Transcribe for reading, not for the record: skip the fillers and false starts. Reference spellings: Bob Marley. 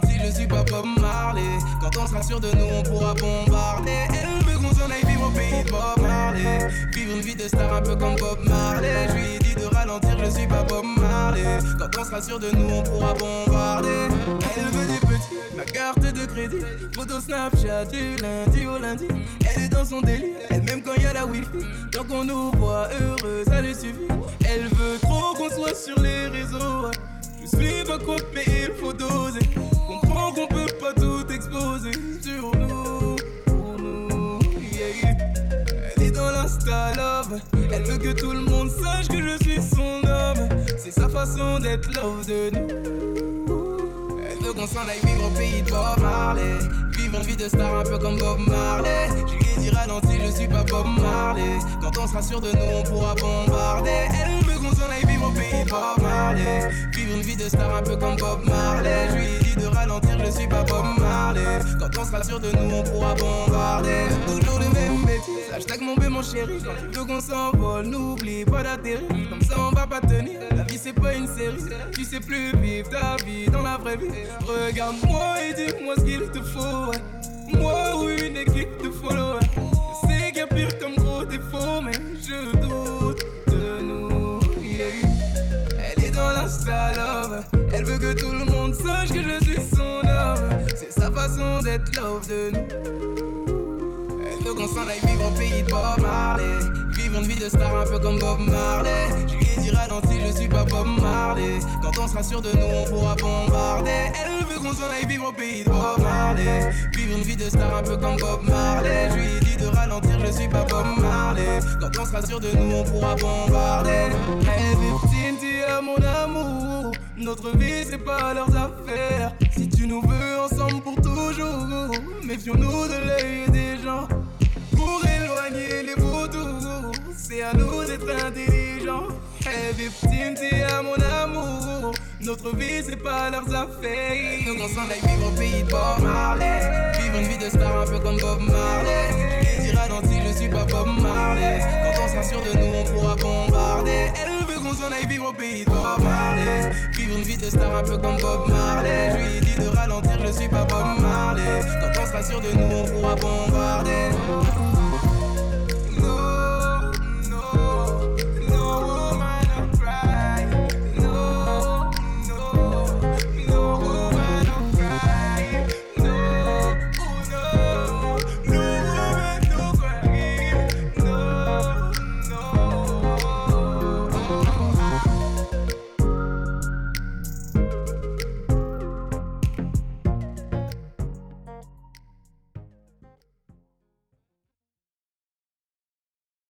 gentil, je suis pas Bob Marley. Quand on sera sûr de nous, on pourra bombarder. Elle veut qu'on s'en aille vivre au pays de Bob Marley. Vivre une vie de star un peu comme Bob Marley. Je lui ai dit de ralentir, je suis pas Bob Marley. Quand on sera sûr de nous, on pourra bombarder. Elle veut des petits, ma carte de crédit, photo Snapchat du lundi au lundi. Elle est dans son délire, elle même quand y a la wifi. Tant qu'on nous voit heureux, ça lui suffit. Elle veut trop qu'on soit sur les réseaux. Je suis pas contre mais il faut doser. Comprends qu'on peut pas tout exposer. Sur nous, pour nous, yeah. Elle est dans l'insta love. Elle veut que tout le monde sache que je suis son homme. C'est sa façon d'être love de nous. Elle veut qu'on s'en aille vivre au pays de Bob Marley. Vivre une vie de star un peu comme Bob Marley. Je lui ai dit ralentir, je suis pas Bob Marley. Quand on sera sûr de nous, on pourra bombarder. Elle veut qu'on s'en aille vivre au pays de Bob Marley. Vivre une vie de star un peu comme Bob Marley. Je lui ai dit de ralentir, je suis pas Bob Marley. Quand on sera sûr de nous, on pourra bombarder. Toujours les mêmes bêtises, hashtag mon bé mon chéri. Quand tu veux qu'on s'envole, n'oublie pas d'atterrir. Comme ça on va pas tenir, la vie c'est pas une série. Tu sais plus vivre ta vie dans la vraie vie. Regarde-moi et dis-moi ce qu'il te faut. Moi ou une équipe de followers. Je sais qu'il y a pire comme gros défaut, mais je doute de nous, yeah. Elle est dans l'insta love. Elle veut que tout le monde sache que je suis son homme. C'est sa façon d'être love de nous. Elle veut qu'on s'en aille vivre au pays de Bob Marley. Vivre une vie de star un peu comme Bob Marley. Je lui ai dit ralentir, je suis pas Bob Marley. Quand on sera sûr de nous, on pourra bombarder. Elle veut qu'on s'en aille vivre au pays de Bob Marley. Vivre une vie de star un peu comme Bob Marley. Je lui ai dit de ralentir, je suis pas Bob Marley. Quand on sera sûr de nous, on pourra bombarder. Hey Victine, tu es mon amour. Notre vie c'est pas leurs affaires. Si tu nous veux ensemble pour toujours, méfions-nous de l'œil des gens. Pour éloigner les vautours, c'est à nous d'être intelligents. Hey Victine, tu es mon amour. Notre vie c'est pas leurs affaires. Nous on s'en aille vivre au pays de Bob Marley. Vivre une vie de star un peu comme Bob Marley. Je lui ai dit ralentir, je suis pas Bob Marley. Quand on s'assure de nous, on pourra bombarder. Elle veut qu'on s'en aille vivre au pays de Bob Marley. Vivre une vie de star un peu comme Bob Marley. Je lui ai dit de ralentir, je suis pas Bob Marley. Quand on s'assure de nous, on pourra bombarder.